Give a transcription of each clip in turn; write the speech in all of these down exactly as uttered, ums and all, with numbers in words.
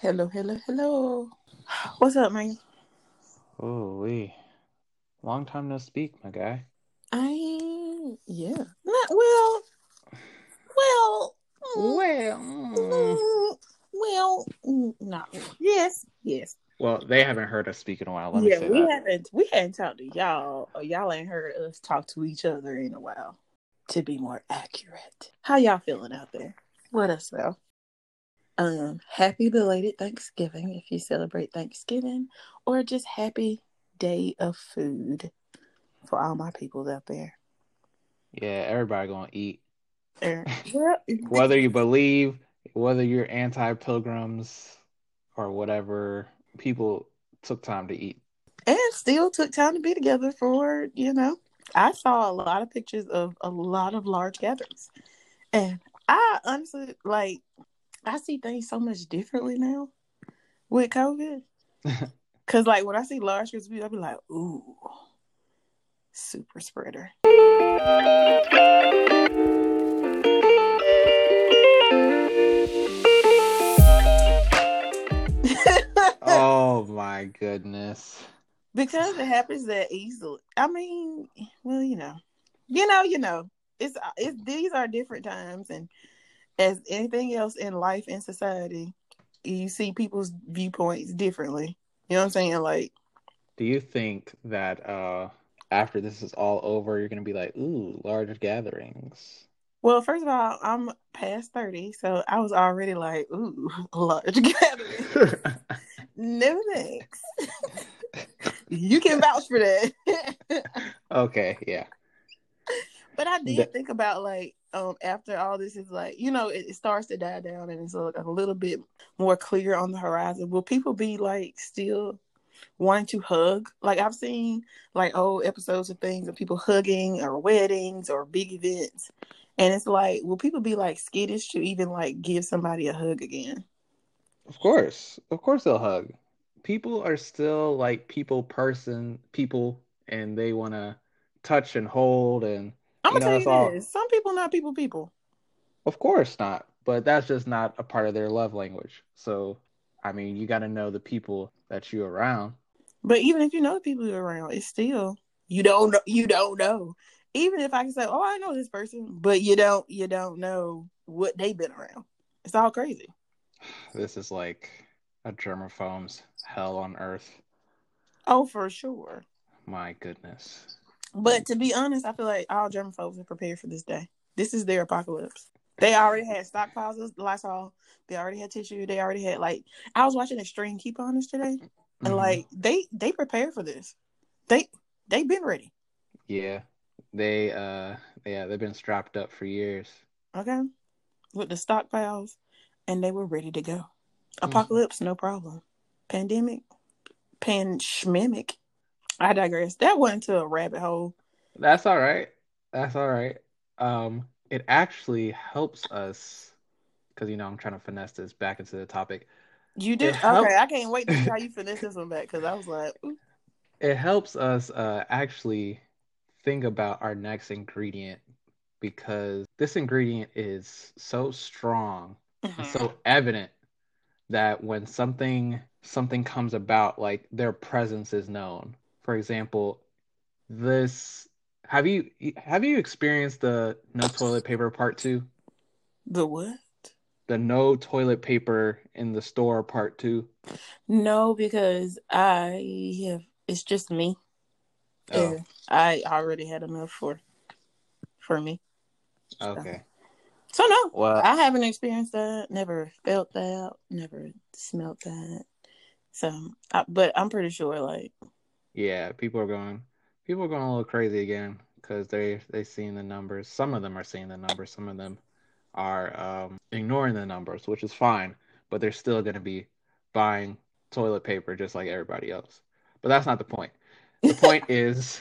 Hello, hello, hello. What's up, man? Oh, wee. Long time no speak, my guy. I, yeah. Not well. Well. Well. Well. No. Yes, yes. Well, they haven't heard us speak in a while. Let yeah, me say we that. haven't. We hadn't talked to y'all. Or y'all ain't heard us talk to each other in a while. To be more accurate, how y'all feeling out there? Let us know. Um, happy belated Thanksgiving if you celebrate Thanksgiving, or just happy day of food for all my people out there. Yeah, everybody gonna eat. Er, well, whether you believe, whether you're anti-pilgrims or whatever. People took time to eat and still took time to be together for, you know, I saw a lot of pictures of a lot of large gatherings, and I honestly, like, I see things so much differently now with COVID, because like when I see large groups of people, I'll be like, ooh, super spreader. Oh my goodness. Because it happens that easily. I mean, well, you know. You know, you know. It's it's these are different times, and as anything else in life and society, you see people's viewpoints differently. You know what I'm saying? Like, do you think that uh, after this is all over, you're going to be like, ooh, large gatherings? Well, first of all, I'm past thirty, so I was already like, ooh, large gatherings. No thanks. You can vouch for that. Okay, yeah. But I did that... think about, like, um, after all this is, like, you know, it, it starts to die down and it's a, a little bit more clear on the horizon. Will people be, like, still wanting to hug? Like, I've seen, like, old episodes of things of people hugging or weddings or big events. And it's like, will people be, like, skittish to even, like, give somebody a hug again? Of course. Of course they'll hug. People are still like people person people, and they want to touch and hold, and I'm gonna tell you all... this. Some people not people people. Of course not, but that's just not a part of their love language. So, I mean, you got to know the people that you're around. But even if you know the people you're around, it's still you don't know, you don't know. Even if I can say, oh, I know this person, but you don't you don't know what they've been around. It's all crazy. This is like a germaphobe's hell on earth. Oh, for sure. My goodness. But to be honest, I feel like all germaphobes are prepared for this day. This is their apocalypse. They already had stockpiles of Lysol. They already had tissue. They already had, like, I was watching Extreme Keep On Us today, and mm-hmm. like they they prepared for this. They they been ready. Yeah, they uh yeah they've been strapped up for years. Okay, with the stockpiles, and they were ready to go. Apocalypse, no problem. Pandemic, pan-shmemic. I digress. That went into a rabbit hole. That's all right. That's all right. Um, it actually helps us because, you know, I'm trying to finesse this back into the topic. You did? Okay. Helps... I can't wait to see how you finesse this one back because I was like, ooh. It helps us uh, actually think about our next ingredient, because this ingredient is so strong mm-hmm. and so evident that when something something comes about, like, their presence is known. For example, this have you have you experienced the no toilet paper part two? The what? The no toilet paper in the store part two. No, because I have it's just me. Oh. And I already had enough for for me. Okay. So. So, no, well, I haven't experienced that, never felt that, never smelled that. So, I, but I'm pretty sure, like... Yeah, people are going people are going a little crazy again because they're they seeing the numbers. Some of them are seeing the numbers. Some of them are um, ignoring the numbers, which is fine, but they're still going to be buying toilet paper just like everybody else. But that's not the point. The point is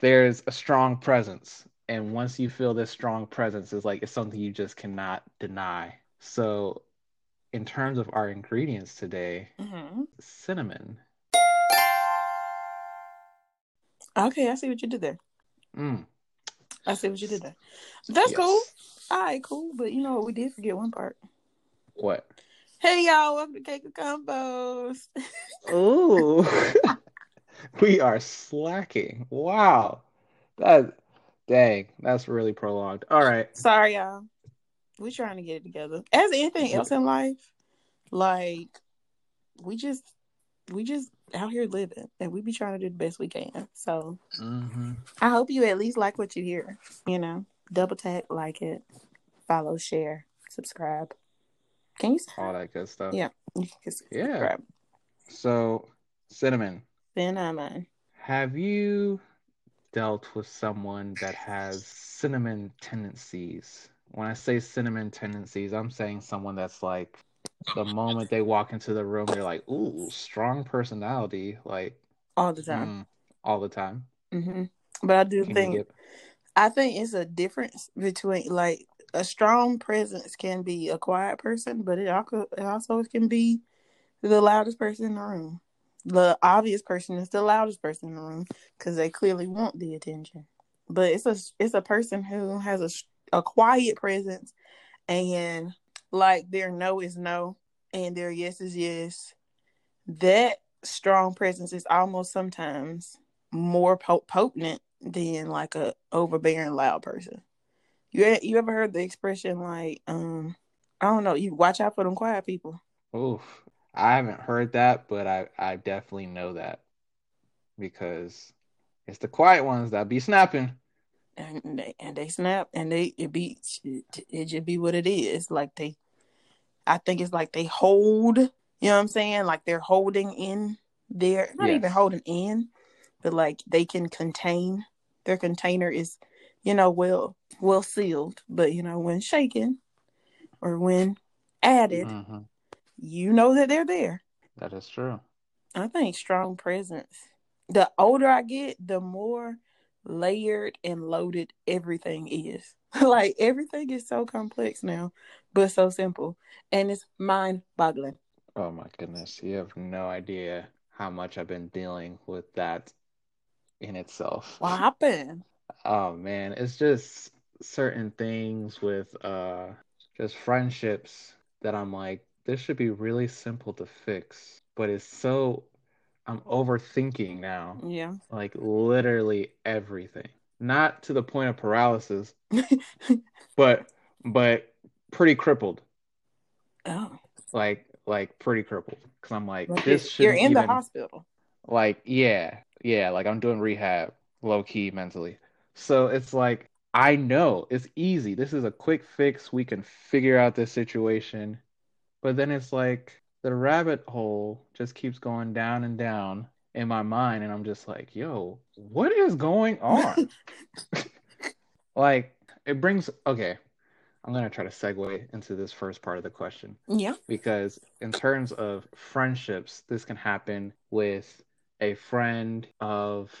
there's a strong presence. And once you feel this strong presence, it's like it's something you just cannot deny. So, in terms of our ingredients today, mm-hmm. cinnamon. Okay, I see what you did there. Mm. I see what you did there. That's yes. cool. All right, cool. But you know what? We did forget one part. What? Hey y'all, welcome to Cake of Combos. Ooh. We are slacking. Wow. That dang, that's really prolonged. All right. Sorry, y'all. We're trying to get it together. As anything else in life, like we just we just out here living and we be trying to do the best we can. So mm-hmm. I hope you at least like what you hear. You know, double tap, like it, follow, share, subscribe. Can you all that good stuff? Yeah. Yeah. Grab. So, cinnamon. Cinnamon. Have you dealt with someone that has cinnamon tendencies? When I say cinnamon tendencies, I'm saying someone that's like, the moment they walk into the room, they're like, ooh, strong personality. Like, all the time. Mm, all the time. Mm-hmm. But I do can think, get... I think it's a difference between like, a strong presence can be a quiet person, but it also can be the loudest person in the room. The obvious person is the loudest person in the room because they clearly want the attention. But it's a it's a person who has a, a quiet presence, and like their no is no and their yes is yes. That strong presence is almost sometimes more potent than like a overbearing loud person. You you ever heard the expression like, um, I don't know, you watch out for them quiet people? Oof, I haven't heard that, but I, I definitely know that because it's the quiet ones that be snapping. And they, and they snap and they it be it just be what it is. Like they, I think it's like they hold. You know what I'm saying? Like they're holding in their not yes. even holding in, but like they can contain. Their container is, you know, well well sealed, but you know, when shaken or when added, mm-hmm. you know that they're there. That is true. I think strong presence. The older I get, the more layered and loaded everything is. Like everything is so complex now, but so simple. And it's mind boggling. Oh my goodness. You have no idea how much I've been dealing with that in itself. What happened? Oh man, it's just certain things with uh just friendships that I'm like, this should be really simple to fix, but it's so I'm overthinking now. Yeah, like literally everything, not to the point of paralysis, but but pretty crippled. Oh, like like pretty crippled because I'm like, like this should. You're in even... the hospital. Like yeah, yeah, like I'm doing rehab, low key mentally. So it's like, I know it's easy. This is a quick fix. We can figure out this situation. But then it's like the rabbit hole just keeps going down and down in my mind. And I'm just like, yo, what is going on? Like it brings, okay, I'm going to try to segue into this first part of the question. Yeah. Because in terms of friendships, this can happen with a friend of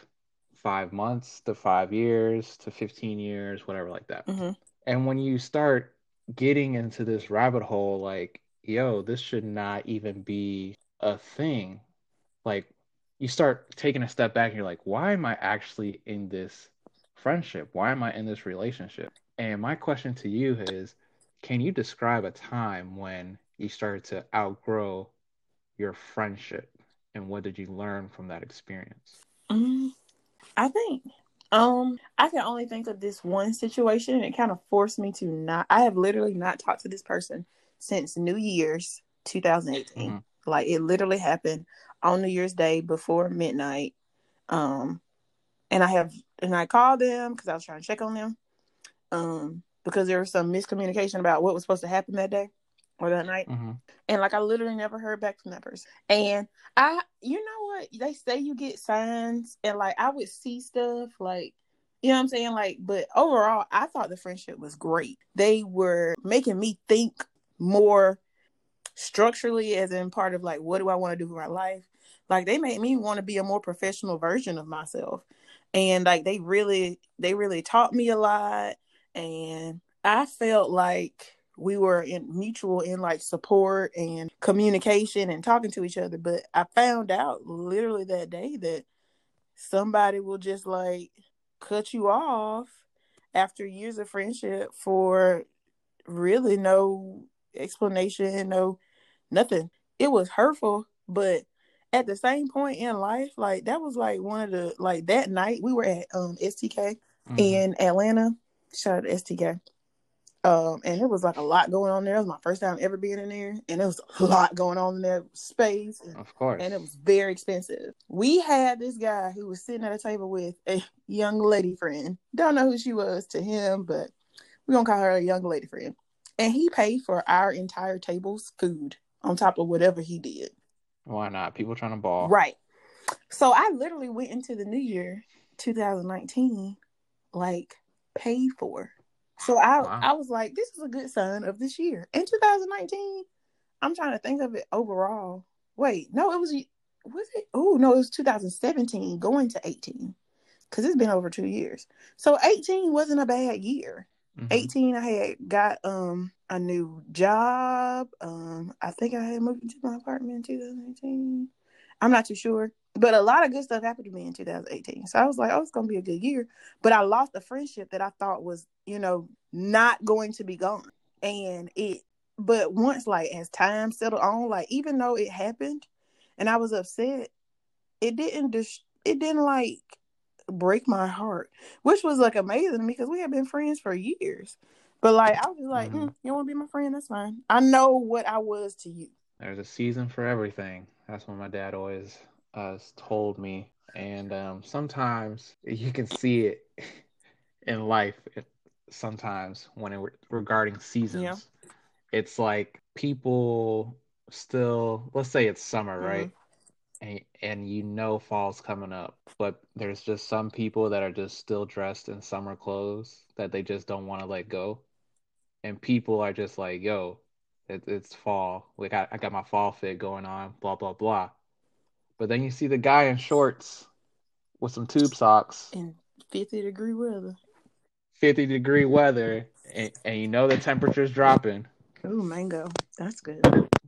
five months to five years to fifteen years, whatever like that. Mm-hmm. And when you start getting into this rabbit hole, like, yo, this should not even be a thing. Like you start taking a step back and you're like, why am I actually in this friendship? Why am I in this relationship? And my question to you is, can you describe a time when you started to outgrow your friendship? And what did you learn from that experience? Mm-hmm. I think um, I can only think of this one situation. It kind of forced me to not. I have literally not talked to this person since New Year's twenty eighteen. Mm-hmm. Like it literally happened on New Year's Day before midnight. Um, and I have and I called them because I was trying to check on them um, because there was some miscommunication about what was supposed to happen that day or that night. Mm-hmm. And like I literally never heard back from that person. And I, you know what? They say you get signs and like I would see stuff like, you know what I'm saying? Like, but overall, I thought the friendship was great. They were making me think more structurally as in part of like, what do I want to do with my life? Like they made me want to be a more professional version of myself. And like, they really, they really taught me a lot. And I felt like we were in mutual in like support and communication and talking to each other. But I found out literally that day that somebody will just like cut you off after years of friendship for really no explanation, no, nothing. It was hurtful, but at the same point in life, like, that was like one of the, like, that night we were at um S T K mm-hmm. in Atlanta. Shout out to S T K. Um, and it was like a lot going on there. It was my first time ever being in there, and it was a lot going on in that space. And, of course. And it was very expensive. We had this guy who was sitting at a table with a young lady friend. Don't know who she was to him, but we're going to call her a young lady friend. And he paid for our entire table's food on top of whatever he did. Why not? People trying to ball. Right. So I literally went into the new year, twenty nineteen, like, paid for. So I wow. I was like, this is a good sign of this year. In two thousand nineteen, I'm trying to think of it overall. Wait, no, it was, was it? Oh, no, it was two thousand seventeen going to eighteen, because it's been over two years. So eighteen wasn't a bad year. Mm-hmm. eighteen, I had got um a new job. Um, I think I had moved into my apartment in two thousand eighteen. I'm not too sure. But a lot of good stuff happened to me in two thousand eighteen. So I was like, oh, it's going to be a good year. But I lost a friendship that I thought was, you know, not going to be gone. And it, but once, like, as time settled on, like, even though it happened and I was upset, it didn't, dis- it didn't, like, break my heart, which was, like, amazing to me because we had been friends for years. But, like, I was just like, mm-hmm. mm, you want to be my friend? That's fine. I know what I was to you. There's a season for everything. That's what my dad always Uh, told me, and um, sometimes you can see it in life. It, sometimes when it regarding seasons, yeah. It's like people still. Let's say it's summer, mm-hmm. right? And and you know fall's coming up, but there's just some people that are just still dressed in summer clothes that they just don't want to let go, and people are just like, "Yo, it, it's fall. Like I, I got my fall fit going on. Blah blah blah." But then you see the guy in shorts with some tube socks. In fifty-degree weather. fifty-degree weather, and, and you know the temperature's dropping. Ooh, mango. That's good.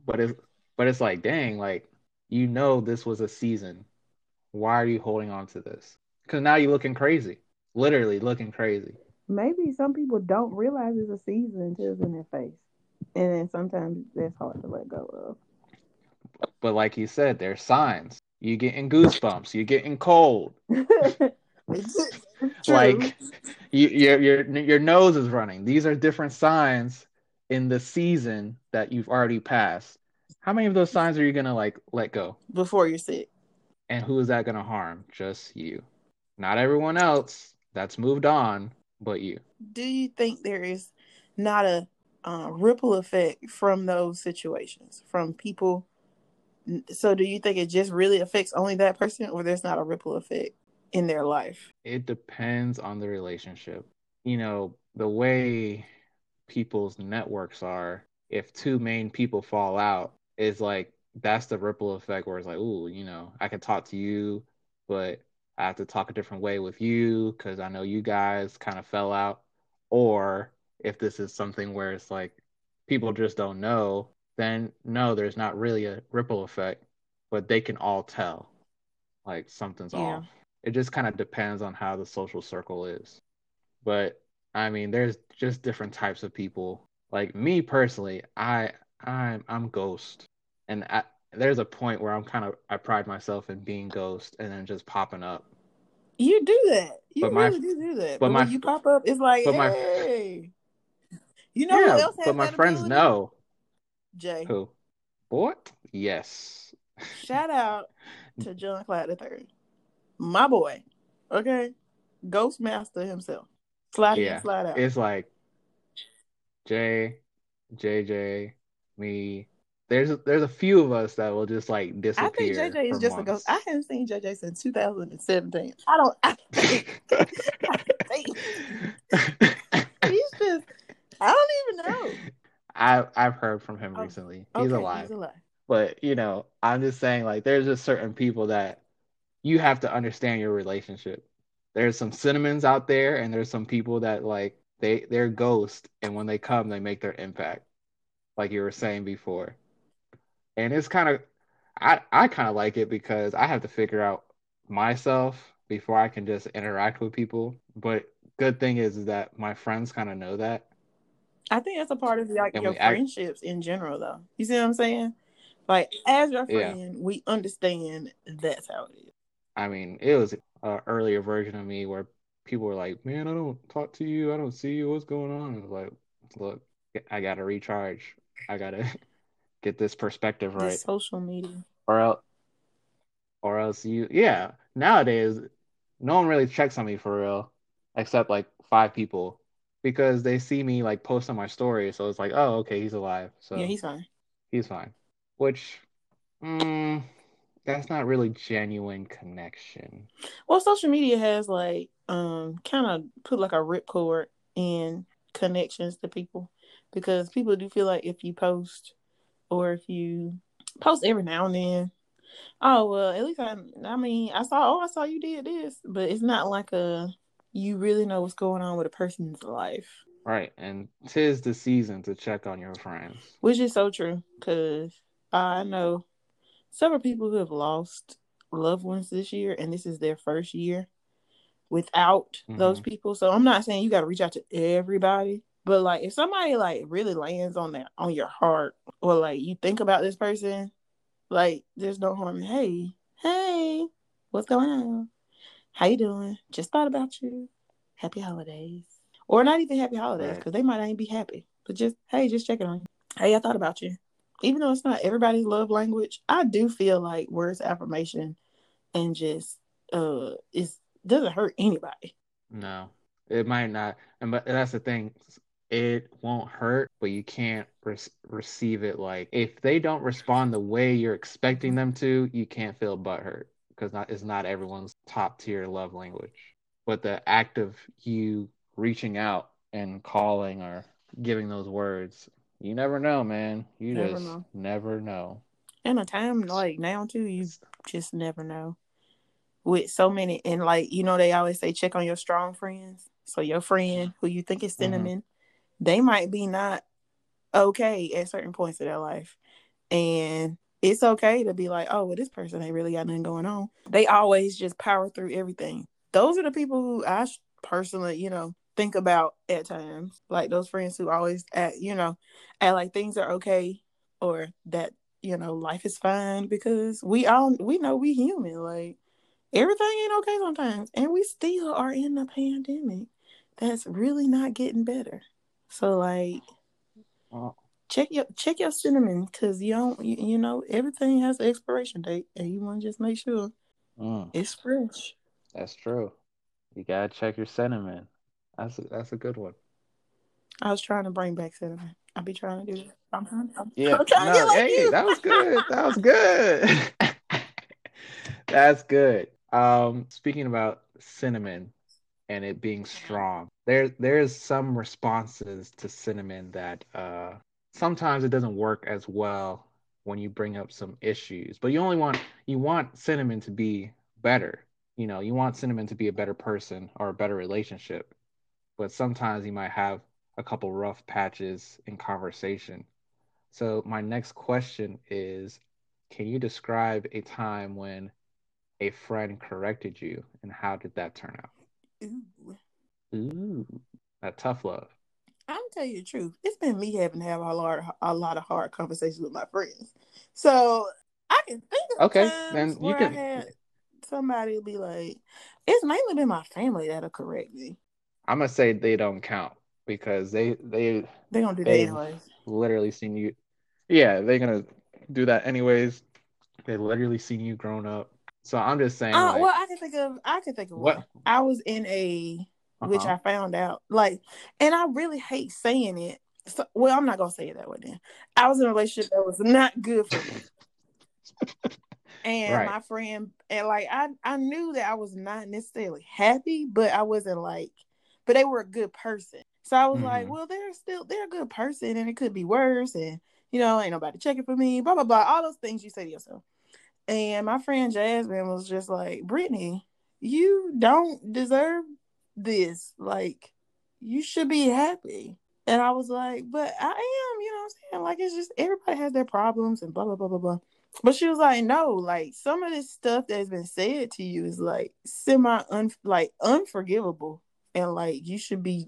But it's, but it's like, dang, like, you know this was a season. Why are you holding on to this? Because now you're looking crazy. Literally looking crazy. Maybe some people don't realize it's a season until it's in their face. And then sometimes that's hard to let go of. But like you said, there's signs. You're getting goosebumps. You're getting cold. Like you, your your your nose is running. These are different signs in the season that you've already passed. How many of those signs are you gonna like let go before you're sick? And who is that gonna harm? Just you. Not everyone else that's moved on, but you. Do you think there is not a uh, ripple effect from those situations, from people? So do you think it just really affects only that person, or there's not a ripple effect in their life? It depends on the relationship. You know, the way people's networks are, if two main people fall out, is like, that's the ripple effect where it's like, ooh, you know, I can talk to you, but I have to talk a different way with you because I know you guys kind of fell out. Or if this is something where it's like people just don't know, then no, there's not really a ripple effect, but they can all tell, like, something's yeah. off. It just kind of depends on how the social circle is. But I mean, there's just different types of people. Like me personally, I I'm I'm ghost, and I, there's a point where I'm kind of I pride myself in being ghost and then just popping up. You do that. You but really my, do do that. But, but my, when you pop up, it's like, hey, my, you know yeah, who else has but my friends ability? Know. Jay. Who? What? Yes. Shout out to John Clyde the third. My boy. Okay? Ghost master himself. Slide yeah. in, slide out. It's like Jay, J J, me. There's a, there's a few of us that will just like disappear. I think J J is just once. A ghost. I haven't seen J J since two thousand seventeen. I don't... I think, I think. He's just... I don't even know. I, I've heard from him oh, recently. He's, okay, alive. he's alive. But, you know, I'm just saying, like, there's just certain people that you have to understand your relationship. There's some cinnamons out there, and there's some people that, like, they, they're ghosts, and when they come, they make their impact, like you were saying before. And it's kind of, I, I kind of like it because I have to figure out myself before I can just interact with people. But good thing is, is that my friends kind of know that. I think that's a part of, like, your friendships act- in general, though. You see what I'm saying? Like, as your friend, yeah. we understand that's how it is. I mean, it was an earlier version of me where people were like, man, I don't talk to you. I don't see you. What's going on? I was like, look, I got to recharge. I got to get this perspective right. This social media. Or else, or else you, yeah. Nowadays, no one really checks on me for real, except like five people, because they see me like post on my story. So it's like, oh, okay, he's alive. So yeah, he's fine. He's fine. Which, mm, that's not really genuine connection. Well, social media has like um kind of put like a ripcord in connections to people, because people do feel like if you post or if you post every now and then, oh well, at least I, I mean, I saw, oh, I saw you did this, but it's not like a you really know what's going on with a person's life. Right, and 'tis the season to check on your friends. Which is so true, because I know several people who have lost loved ones this year, and this is their first year without mm-hmm. those people. So I'm not saying you got to reach out to everybody, but like if somebody like really lands on that on your heart, or like you think about this person, like there's no harm. Hey, hey, what's going on? How you doing? Just thought about you. Happy holidays, or not even happy holidays, because right. they might not even be happy. But just hey, just checking on you. Hey, I thought about you. Even though it's not everybody's love language, I do feel like words of affirmation and just uh, it doesn't hurt anybody. No, it might not, and but that's the thing. It won't hurt, but you can't re- receive it. Like if they don't respond the way you're expecting them to, you can't feel butthurt, because not it's not everyone's top tier love language. But the act of you reaching out and calling or giving those words. You never know, man. You never just know. never know. And a time like now, too, you just never know. With so many, and like, you know, they always say check on your strong friends. So your friend who you think is cinnamon, mm-hmm. they might be not okay at certain points of their life. And it's okay to be like, oh, well, this person ain't really got nothing going on. They always just power through everything. Those are the people who I personally, you know, think about at times, like those friends who always act, you know, act like things are okay, or that, you know, life is fine, because we all we know we human, like everything ain't okay sometimes, and we still are in a pandemic that's really not getting better. So like, oh. check your check your cinnamon, because you don't you, you know everything has an expiration date, and you want to just make sure mm. it's fresh. That's true. You gotta check your cinnamon. That's a, that's a good one. I was trying to bring back cinnamon. I'll be trying to do it. I'm trying. I'm, yeah. I'm trying no, to get like hey, you. That was good. That was good. That's good. Um, speaking about cinnamon and it being strong, there there is some responses to cinnamon that uh, sometimes it doesn't work as well when you bring up some issues. But you only want you want cinnamon to be better. You know, you want cinnamon to be a better person or a better relationship. But sometimes you might have a couple rough patches in conversation. So my next question is, can you describe a time when a friend corrected you, and how did that turn out? Ooh. Ooh. That tough love. I'm tell you the truth. It's been me having to have a lot, a lot of hard conversations with my friends. So I can think of okay, times then you where can... I had somebody be like, it's mainly been my family that'll correct me. I'm gonna say they don't count, because they they they gonna do that anyways. Literally seen you, yeah. They're gonna do that anyways. They literally seen you grown up. So I'm just saying. Uh, like, well, I can think of I can think of what one. I was in a, uh-huh. which I found out like, and I really hate saying it. So, well, I'm not gonna say it that way. Then I was in a relationship that was not good for me. And right. my friend, and like I I knew that I was not necessarily happy, but I wasn't like. But they were a good person. So I was mm-hmm. like, well, they're still, they're a good person, and it could be worse. And, you know, ain't nobody checking for me, blah, blah, blah. All those things you say to yourself. And my friend Jasmine was just like, Brittany, you don't deserve this. Like, you should be happy. And I was like, but I am, you know what I'm saying? Like, it's just everybody has their problems and blah, blah, blah, blah, blah. But she was like, no, like some of this stuff that's been said to you is like semi, un- like unforgivable. And like you should be,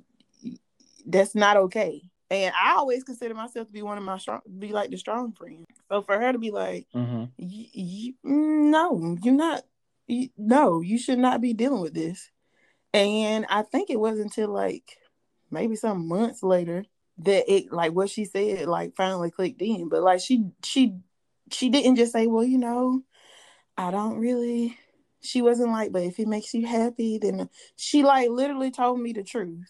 that's not okay. And I always consider myself to be one of my strong, be like the strong friends. So for her to be like, mm-hmm. y- y- no, you're not, y- no, you should not be dealing with this. And I think it wasn't until like maybe some months later that it, like what she said, like finally clicked in. But like she, she, she didn't just say, well, you know, I don't really, she wasn't like, but if it makes you happy, then she like literally told me the truth.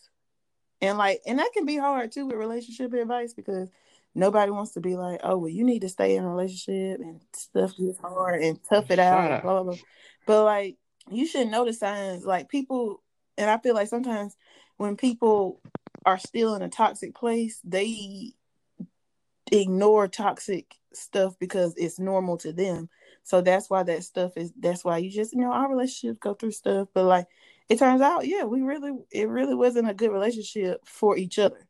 And like, and that can be hard too with relationship advice, because nobody wants to be like, oh, well, you need to stay in a relationship and stuff is hard and tough it out, and blah, blah, blah. But like, you should know the signs. Like people, and I feel like sometimes when people are still in a toxic place, they ignore toxic stuff because it's normal to them. So that's why that stuff is, that's why you just, you know, our relationships go through stuff. But like, it turns out, yeah, we really, it really wasn't a good relationship for each other.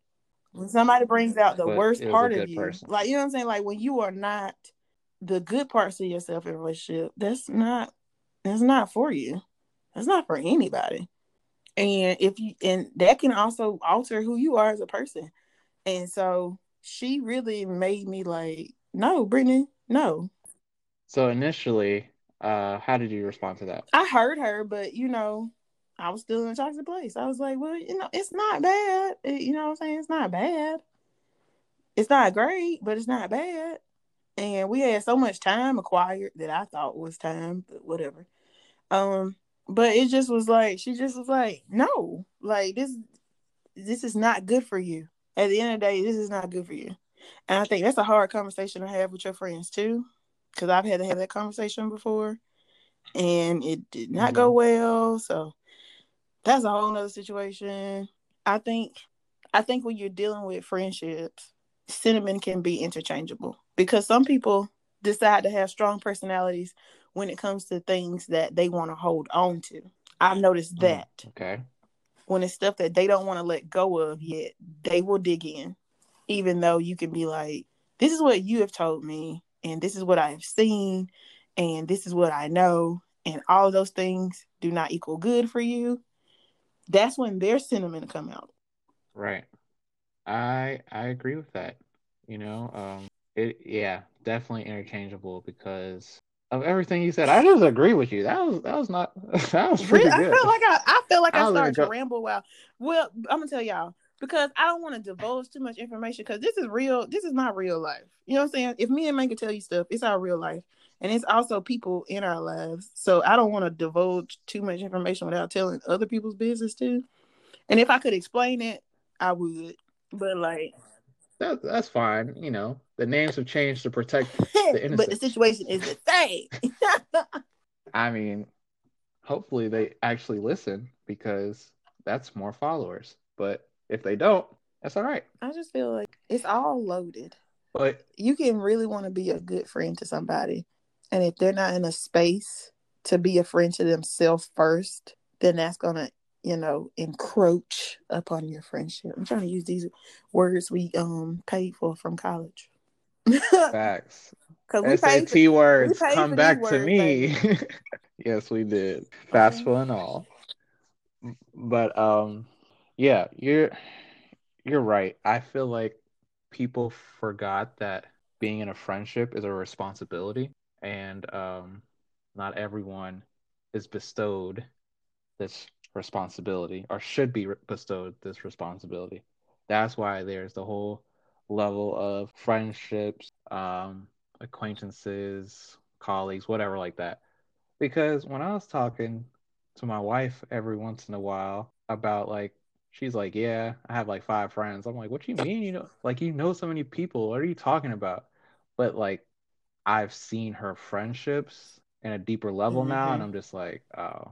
When somebody brings out the but worst part of you, person. Like, you know what I'm saying? Like, when you are not the good parts of yourself in a relationship, that's not, that's not for you. That's not for anybody. And if you, and that can also alter who you are as a person. And so she really made me like, no, Brittany, no. So initially, uh, how did you respond to that? I heard her, but you know, I was still in a toxic place. I was like, well, you know, it's not bad. It, you know what I'm saying? It's not bad. It's not great, but it's not bad. And we had so much time acquired that I thought was time, but whatever. Um, but it just was like, she just was like, no, like this, this is not good for you. At the end of the day, this is not good for you. And I think that's a hard conversation to have with your friends too, because I've had to have that conversation before and it did not mm-hmm. go well. So that's a whole nother situation. I think I think when you're dealing with friendships, sentiment can be interchangeable, because some people decide to have strong personalities when it comes to things that they want to hold on to. I've noticed that. Mm, okay. When it's stuff that they don't want to let go of yet, they will dig in, even though you can be like, this is what you have told me, and this is what I have seen, and this is what I know, and all of those things do not equal good for you. That's when their sentiment come out. Right. I I agree with that. You know, um, it yeah, definitely interchangeable because of everything you said. I just agree with you. That was that was not that was pretty really? good. I feel like I, I feel like I, I started to go- ramble while well, I'm gonna tell y'all, because I don't want to divulge too much information, because this is real, this is my real life. You know what I'm saying? If me and Megan tell you stuff, it's our real life. And it's also people in our lives. So I don't want to divulge too much information without telling other people's business too. And if I could explain it, I would. But like... That, that's fine. You know, the names have changed to protect the innocent. But the situation is the same. I mean, hopefully they actually listen, because that's more followers. But if they don't, that's all right. I just feel like it's all loaded. But you can really want to be a good friend to somebody, and if they're not in a space to be a friend to themselves first, then that's going to, you know, encroach upon your friendship. I'm trying to use these words we um paid for from college. Facts. S A T words, come back to me. Yes, we did. FAFSA and all. But, um, yeah, you're you're right. I feel like people forgot that being in a friendship is a responsibility. And um, not everyone is bestowed this responsibility, or should be re- bestowed this responsibility. That's why there's the whole level of friendships, um, acquaintances, colleagues, whatever like that. Because when I was talking to my wife every once in a while about, like, she's like, yeah, I have like five friends. I'm like, what do you mean? You know, like, you know so many people. What are you talking about? But like, I've seen her friendships in a deeper level mm-hmm. now, and I'm just like, oh,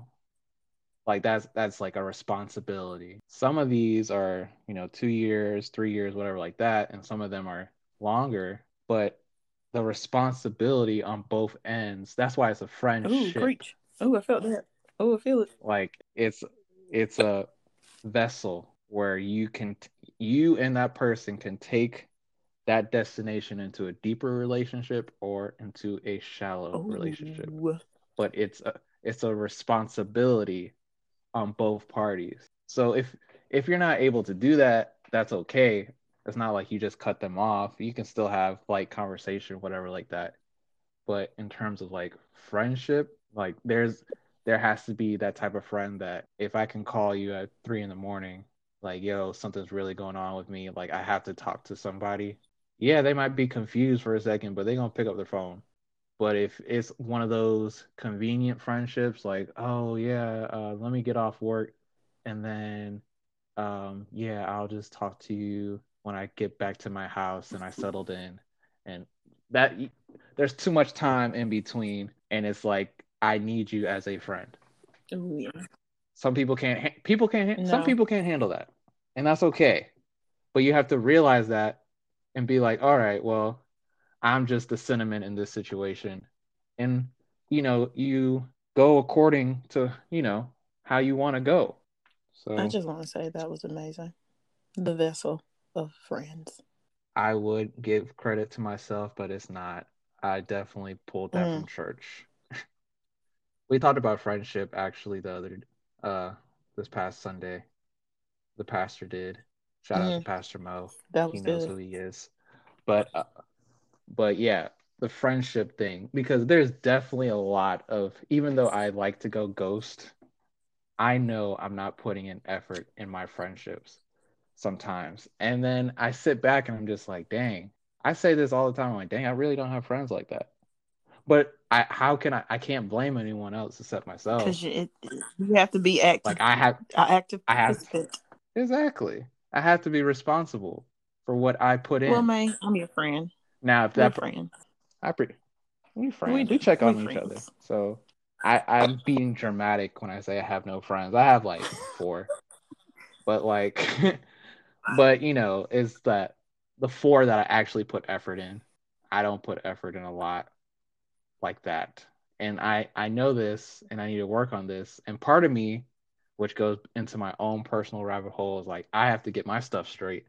like that's that's like a responsibility. Some of these are, you know, two years, three years, whatever like that, and some of them are longer. But the responsibility on both ends. That's why it's a friendship. Ooh, preach. Ooh, I felt that. Oh, I feel it. Like it's it's a vessel where you can you and that person can take that destination into a deeper relationship or into a shallow Ooh. relationship. But it's a it's a responsibility on both parties. So if if you're not able to do that, that's okay. It's not like you just cut them off. You can still have like conversation, whatever like that. But in terms of like friendship, like there's there has to be that type of friend that if I can call you at three in the morning, like, yo, something's really going on with me. Like, I have to talk to somebody. Yeah, they might be confused for a second, but they're going to pick up their phone. But if it's one of those convenient friendships, like, oh, yeah, uh, let me get off work. And then, um, yeah, I'll just talk to you when I get back to my house and I settled in. And that there's too much time in between. And it's like, I need you as a friend. Oh, yeah. Some people can't, people can't, no. some people can't handle that. And that's okay. But you have to realize that and be like, all right, well, I'm just the cinnamon in this situation. And, you know, you go according to, you know, how you want to go. So I just want to say that was amazing. The vessel of friends. I would give credit to myself, but it's not. I definitely pulled that mm. from church. We talked about friendship actually the other day. Uh, this past Sunday, the pastor did. Shout mm-hmm. out to Pastor Mo. That was he knows good. Who he is. But, uh, but yeah, the friendship thing, because there's definitely a lot of. Even though I like to go ghost, I know I'm not putting in effort in my friendships sometimes, and then I sit back and I'm just like, dang. I say this all the time. I'm like, dang, I really don't have friends like that. But I, how can I? I can't blame anyone else except myself. Because you, you have to be active. Like I have, active I have to, exactly. I have to be responsible for what I put in. Well, man, I'm your friend. Now, if that We're friend, I pretty, we friends. We, we check on we each friends. Other. So I, I'm being dramatic when I say I have no friends. I have like four, but like, but you know, it's that the four that I actually put effort in. I don't put effort in a lot. Like that, and I I know this, and I need to work on this. And part of me, which goes into my own personal rabbit hole, is like I have to get my stuff straight,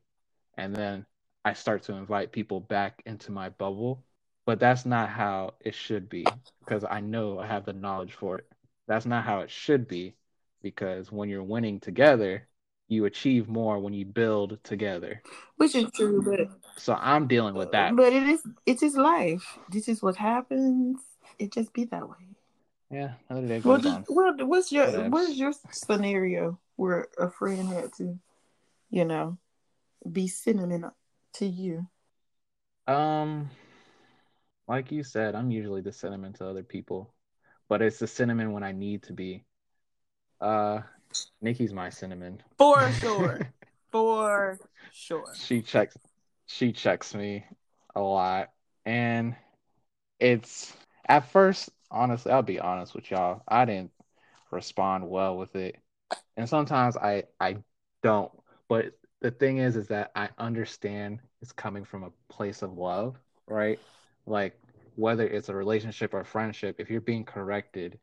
and then I start to invite people back into my bubble. But that's not how it should be, because I know I have the knowledge for it. That's not how it should be, because when you're winning together, you achieve more when you build together. Which is true, but so I'm dealing with that. But it is it is life. This is what happens. It just be that way. Yeah. Another day goes on. Well, what's your Whatevs. what's your scenario where a friend had to, you know, be cinnamon to you? Um, like you said, I'm usually the cinnamon to other people, but it's the cinnamon when I need to be. Uh. Nikki's my cinnamon for sure. For sure. She checks she checks me a lot, and it's at first, honestly, I'll be honest with y'all, I didn't respond well with it, and sometimes I I don't, but the thing is is that I understand it's coming from a place of love, right? Like whether it's a relationship or friendship, if you're being corrected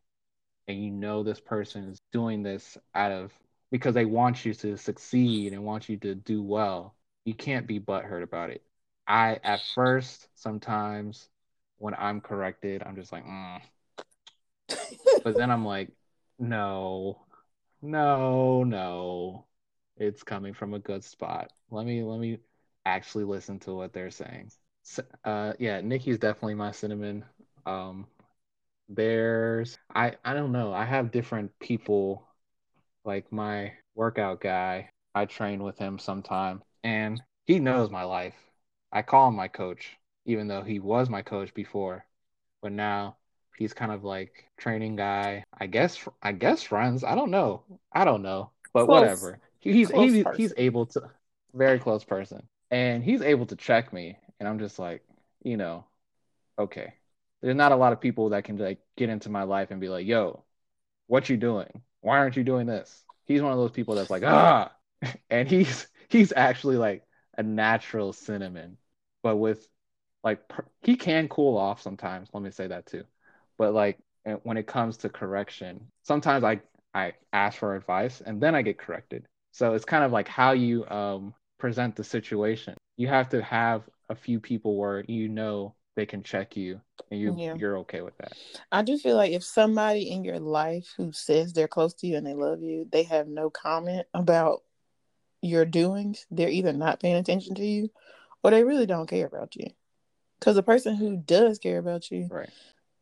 and you know this person is doing this out of because they want you to succeed and want you to do well, you can't be butthurt about it. I, at first, sometimes when I'm corrected, I'm just like, mm. But then I'm like, no, no, no, it's coming from a good spot. Let me, let me actually listen to what they're saying. So, uh, yeah, Nikki's definitely my cinnamon. Um, There's I I don't know, I have different people. Like my workout guy, I train with him sometime, and he knows my life. I call him my coach, even though he was my coach before, but now he's kind of like training guy. I guess I guess friends. I don't know. I don't know, but close. Whatever. He, he's he's, he's able to very close person, and he's able to check me, and I'm just like, you know, okay. There's not a lot of people that can like get into my life and be like, yo, what you doing? Why aren't you doing this? He's one of those people that's like, ah, and he's he's actually like a natural cinnamon, but with like per- he can cool off sometimes. Let me say that too. But like when it comes to correction, sometimes I, I ask for advice and then I get corrected. So it's kind of like how you um, present the situation. You have to have a few people where you know they can check you, and you, yeah. you're okay with that. I do feel like if somebody in your life who says they're close to you and they love you, they have no comment about your doings, they're either not paying attention to you or they really don't care about you. Because the person who does care about you, right?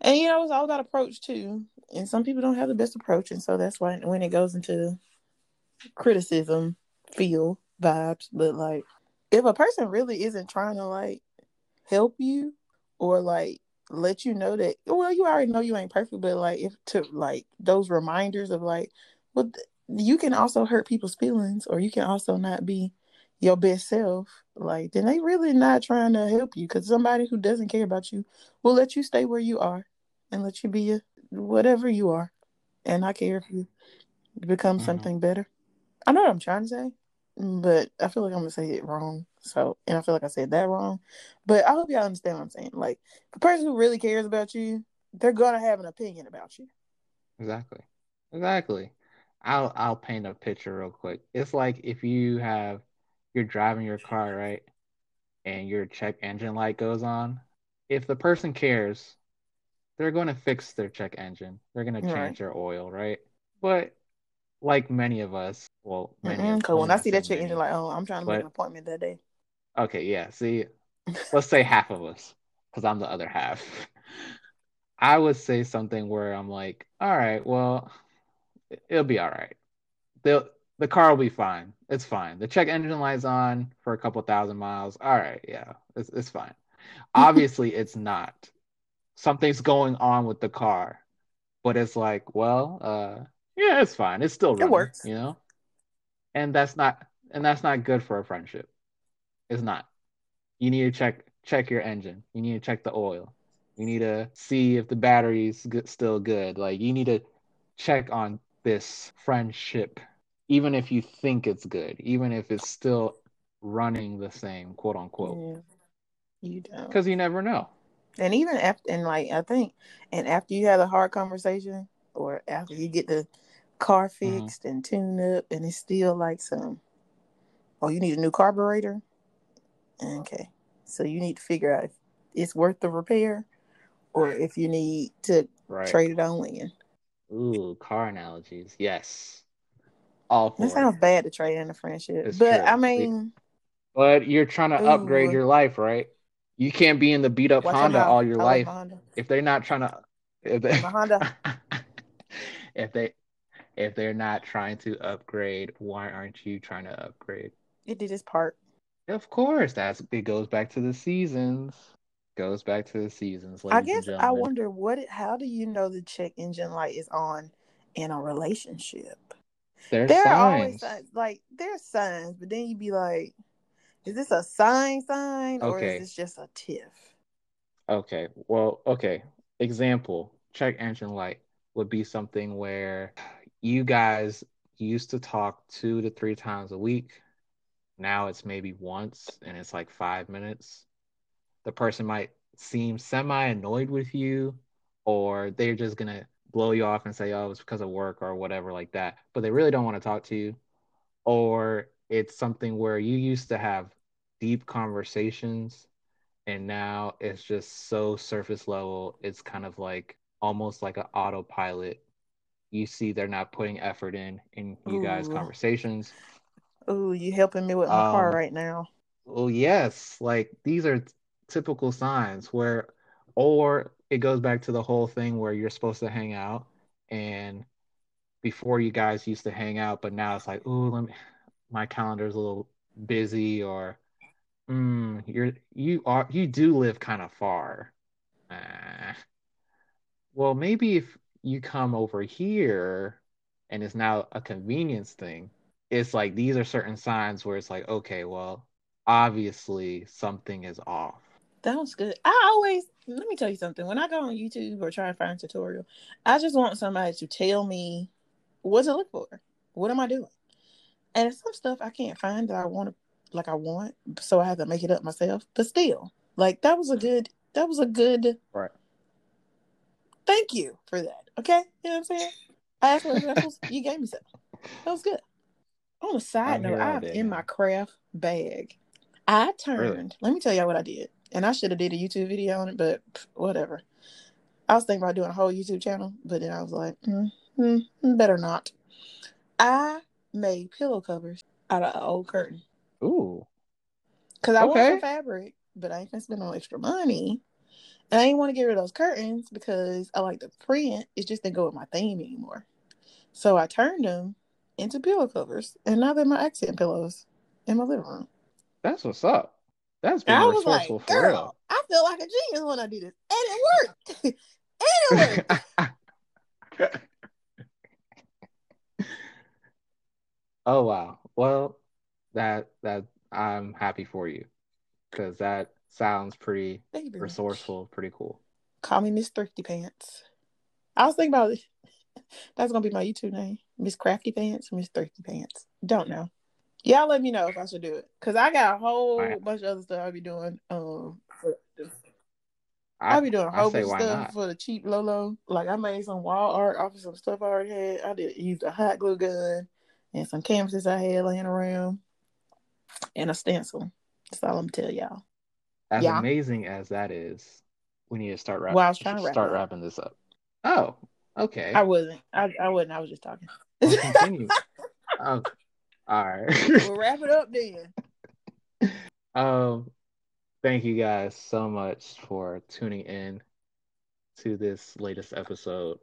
And you know, it's all about approach too. And some people don't have the best approach, and so that's why when it goes into criticism, feel vibes. But like, if a person really isn't trying to like help you or like let you know that, well, you already know you ain't perfect, but like if to like those reminders of like, well, you can also hurt people's feelings, or you can also not be your best self, like, then they really not trying to help you, because somebody who doesn't care about you will let you stay where you are and let you be a, whatever you are and not care if you become mm-hmm. something better. I know what I'm trying to say, but I feel like I'm going to say it wrong. So, and I feel like I said that wrong, but I hope y'all understand what I'm saying. Like, the person who really cares about you, they're going to have an opinion about you. Exactly. Exactly. I'll, I'll paint a picture real quick. It's like if you have you're driving your car, right? And your check engine light goes on. If the person cares, they're going to fix their check engine. They're going to change right. their oil, right? But like many of us, well, many mm-hmm. of us, when I see that check engine light, oh, I'm trying to but, make an appointment that day. Okay, yeah. See, let's say half of us, because I'm the other half. I would say something where I'm like, all right, well, it'll be all right. They'll, The car will be fine. It's fine. The check engine light's on for a couple thousand miles. All right, yeah, it's it's fine. Obviously, it's not. Something's going on with the car, but it's like, well, uh, yeah, it's fine. It's still running. It works, you know. And that's not and that's not good for a friendship. It's not. You need to check check your engine. You need to check the oil. You need to see if the battery's still good. Like, you need to check on this friendship. Even if you think it's good, even if it's still running the same, quote unquote, yeah, you don't, because you never know. And even after, and like I think, and after you have a hard conversation, or after you get the car fixed mm-hmm. and tuned up, and it's still like some, oh, you need a new carburetor. Okay, so you need to figure out if it's worth the repair, or if you need to right. trade it on in. Ooh, car analogies, yes. It sounds bad to trade in a friendship, it's but true. I mean, but you're trying to ooh. upgrade your life, right? You can't be in the beat up Honda how, all your life if they're not trying to. If they, Honda. if they, if they're not trying to upgrade, why aren't you trying to upgrade? It did its part. Of course, that's it. Goes back to the seasons. Goes back to the seasons. I guess I wonder what. How do you know the check engine light is on in a relationship? There's there signs. Are always signs. Like, there's signs, but then you be like, is this a sign sign or okay. is this just a tiff? Okay. Well, okay. Example, check engine light would be something where you guys used to talk two to three times a week. Now it's maybe once and it's like five minutes. The person might seem semi-annoyed with you, or they're just going to blow you off and say, oh, it's because of work or whatever like that, but they really don't want to talk to you. Or it's something where you used to have deep conversations and now it's just so surface level. It's kind of like almost like an autopilot. You see they're not putting effort in in you ooh. Guys' conversations. Oh, you helping me with my um, car right now. Oh yes, like these are t- typical signs where, or it goes back to the whole thing where you're supposed to hang out, and before you guys used to hang out, but now it's like, oh, let me, my calendar's a little busy, or mm, you're you are you do live kind of far. Uh, well, maybe if you come over here, and it's now a convenience thing. It's like these are certain signs where it's like, okay, well, obviously something is off. That was good. I always, let me tell you something. When I go on YouTube or try to find a tutorial, I just want somebody to tell me what to look for. What am I doing? And some stuff I can't find that I want to, like I want, so I have to make it up myself. But still, like that was a good, that was a good, right. Thank you for that. Okay. You know what I'm saying? I asked for examples. You gave me something. That was good. On a side note, I have in my craft bag. I turned, really? Let me tell y'all what I did. And I should have did a YouTube video on it, but whatever. I was thinking about doing a whole YouTube channel, but then I was like, mm, mm, better not. I made pillow covers. out of an old curtain. Ooh. Because I okay. want some fabric, but I ain't gonna spend no extra money. And I didn't want to get rid of those curtains because I like the print. It just didn't go with my theme anymore. So I turned them into pillow covers. And now they're my accent pillows in my living room. That's what's up. That's been resourceful like, for girl, real. I feel like a genius when I do this. And it worked. And it worked. Oh, wow. Well, that that I'm happy for you. Because that sounds pretty resourceful, much. Pretty cool. Call me Miss Thrifty Pants. I was thinking about it. That's going to be my YouTube name. Miss Crafty Pants, Miss Thrifty Pants. Don't know. Y'all let me know if I should do it. Because I got a whole right. bunch of other stuff I'll be doing. Um, I'll be doing a whole bunch of stuff not. for the cheap Lolo. Like I made some wall art off of some stuff I already had. I did used a hot glue gun and some canvases I had laying around and a stencil. That's all I'm tell y'all. As yeah. amazing as that is, we need to start wrapping. Well, I was trying to wrap start up. wrapping this up. Oh, okay. I wasn't. I, I wasn't. I was just talking. We'll continue. um, all right. We'll wrap it up then. Um, thank you guys so much for tuning in to this latest episode.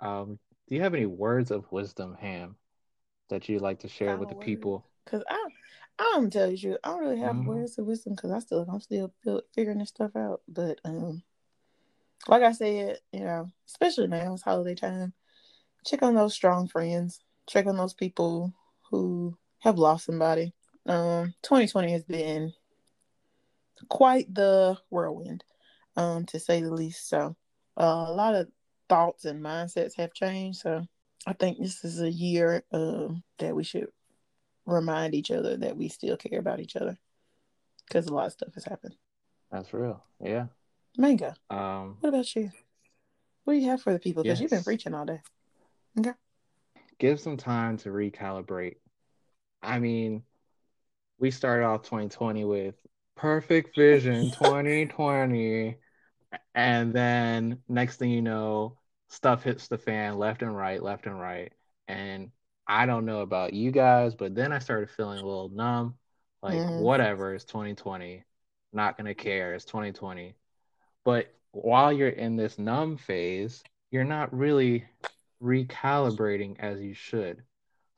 Um, do you have any words of wisdom, Ham, that you'd like to share I'm with the worried. people? Because I. I'm tell you the truth. I don't really have mm-hmm. words of wisdom because I still I'm still figuring this stuff out. But um, like I said, you know, especially now it's holiday time. Check on those strong friends. Check on those people who have lost somebody. Um, twenty twenty has been quite the whirlwind, um, to say the least. So uh, a lot of thoughts and mindsets have changed. So I think this is a year uh, that we should remind each other that we still care about each other because a lot of stuff has happened. That's real. Yeah. Mango. Um, what about you? What do you have for the people? Because yes. you've been preaching all day. Okay. Give some time to recalibrate. I mean, we started off twenty twenty with perfect vision twenty twenty. And then next thing you know, stuff hits the fan left and right, left and right. And I don't know about you guys, but then I started feeling a little numb. Like, mm. whatever, it's twenty twenty. Not going to care. It's twenty twenty. But while you're in this numb phase, you're not really recalibrating as you should.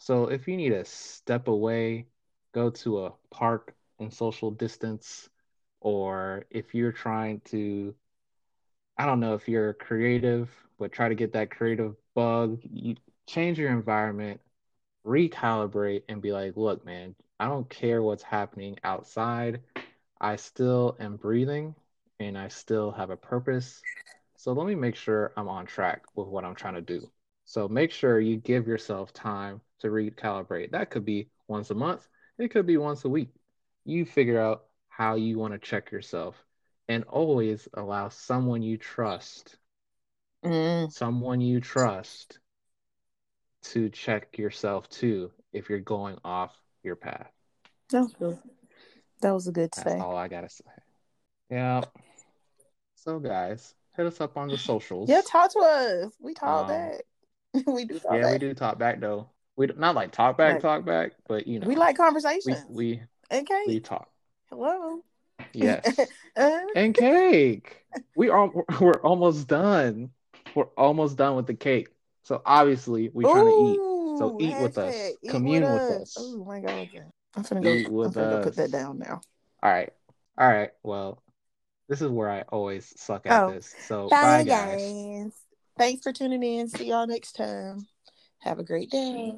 So if you need to step away, go to a park and social distance, or if you're trying to, I don't know if you're creative, but try to get that creative bug, you change your environment, recalibrate, and be like, look, man, I don't care what's happening outside. I still am breathing and I still have a purpose. So let me make sure I'm on track with what I'm trying to do. So make sure you give yourself time to recalibrate. That could be once a month. It could be once a week. You figure out how you want to check yourself and always allow someone you trust, mm. someone you trust to check yourself too if you're going off your path. That's good. That was a good That's say. All I gotta say. Yeah. So guys, hit us up on the socials. Yeah, talk to us. We talk um, back. we do. Talk yeah, back. we do talk back though. We not like talk back, like, talk back, but you know we like conversations. We, we okay. We talk. Hello. Yes. uh, and cake. We are. We're almost done. We're almost done with the cake. So obviously we're trying Ooh, to eat. So eat hashtag, with us. Eat Commune with us. With us. Oh my God. I'm finna go, I'm finna go put that down now. All right. All right. Well, this is where I always suck at oh. this. So bye, bye guys. guys. Thanks for tuning in. See y'all next time. Have a great day.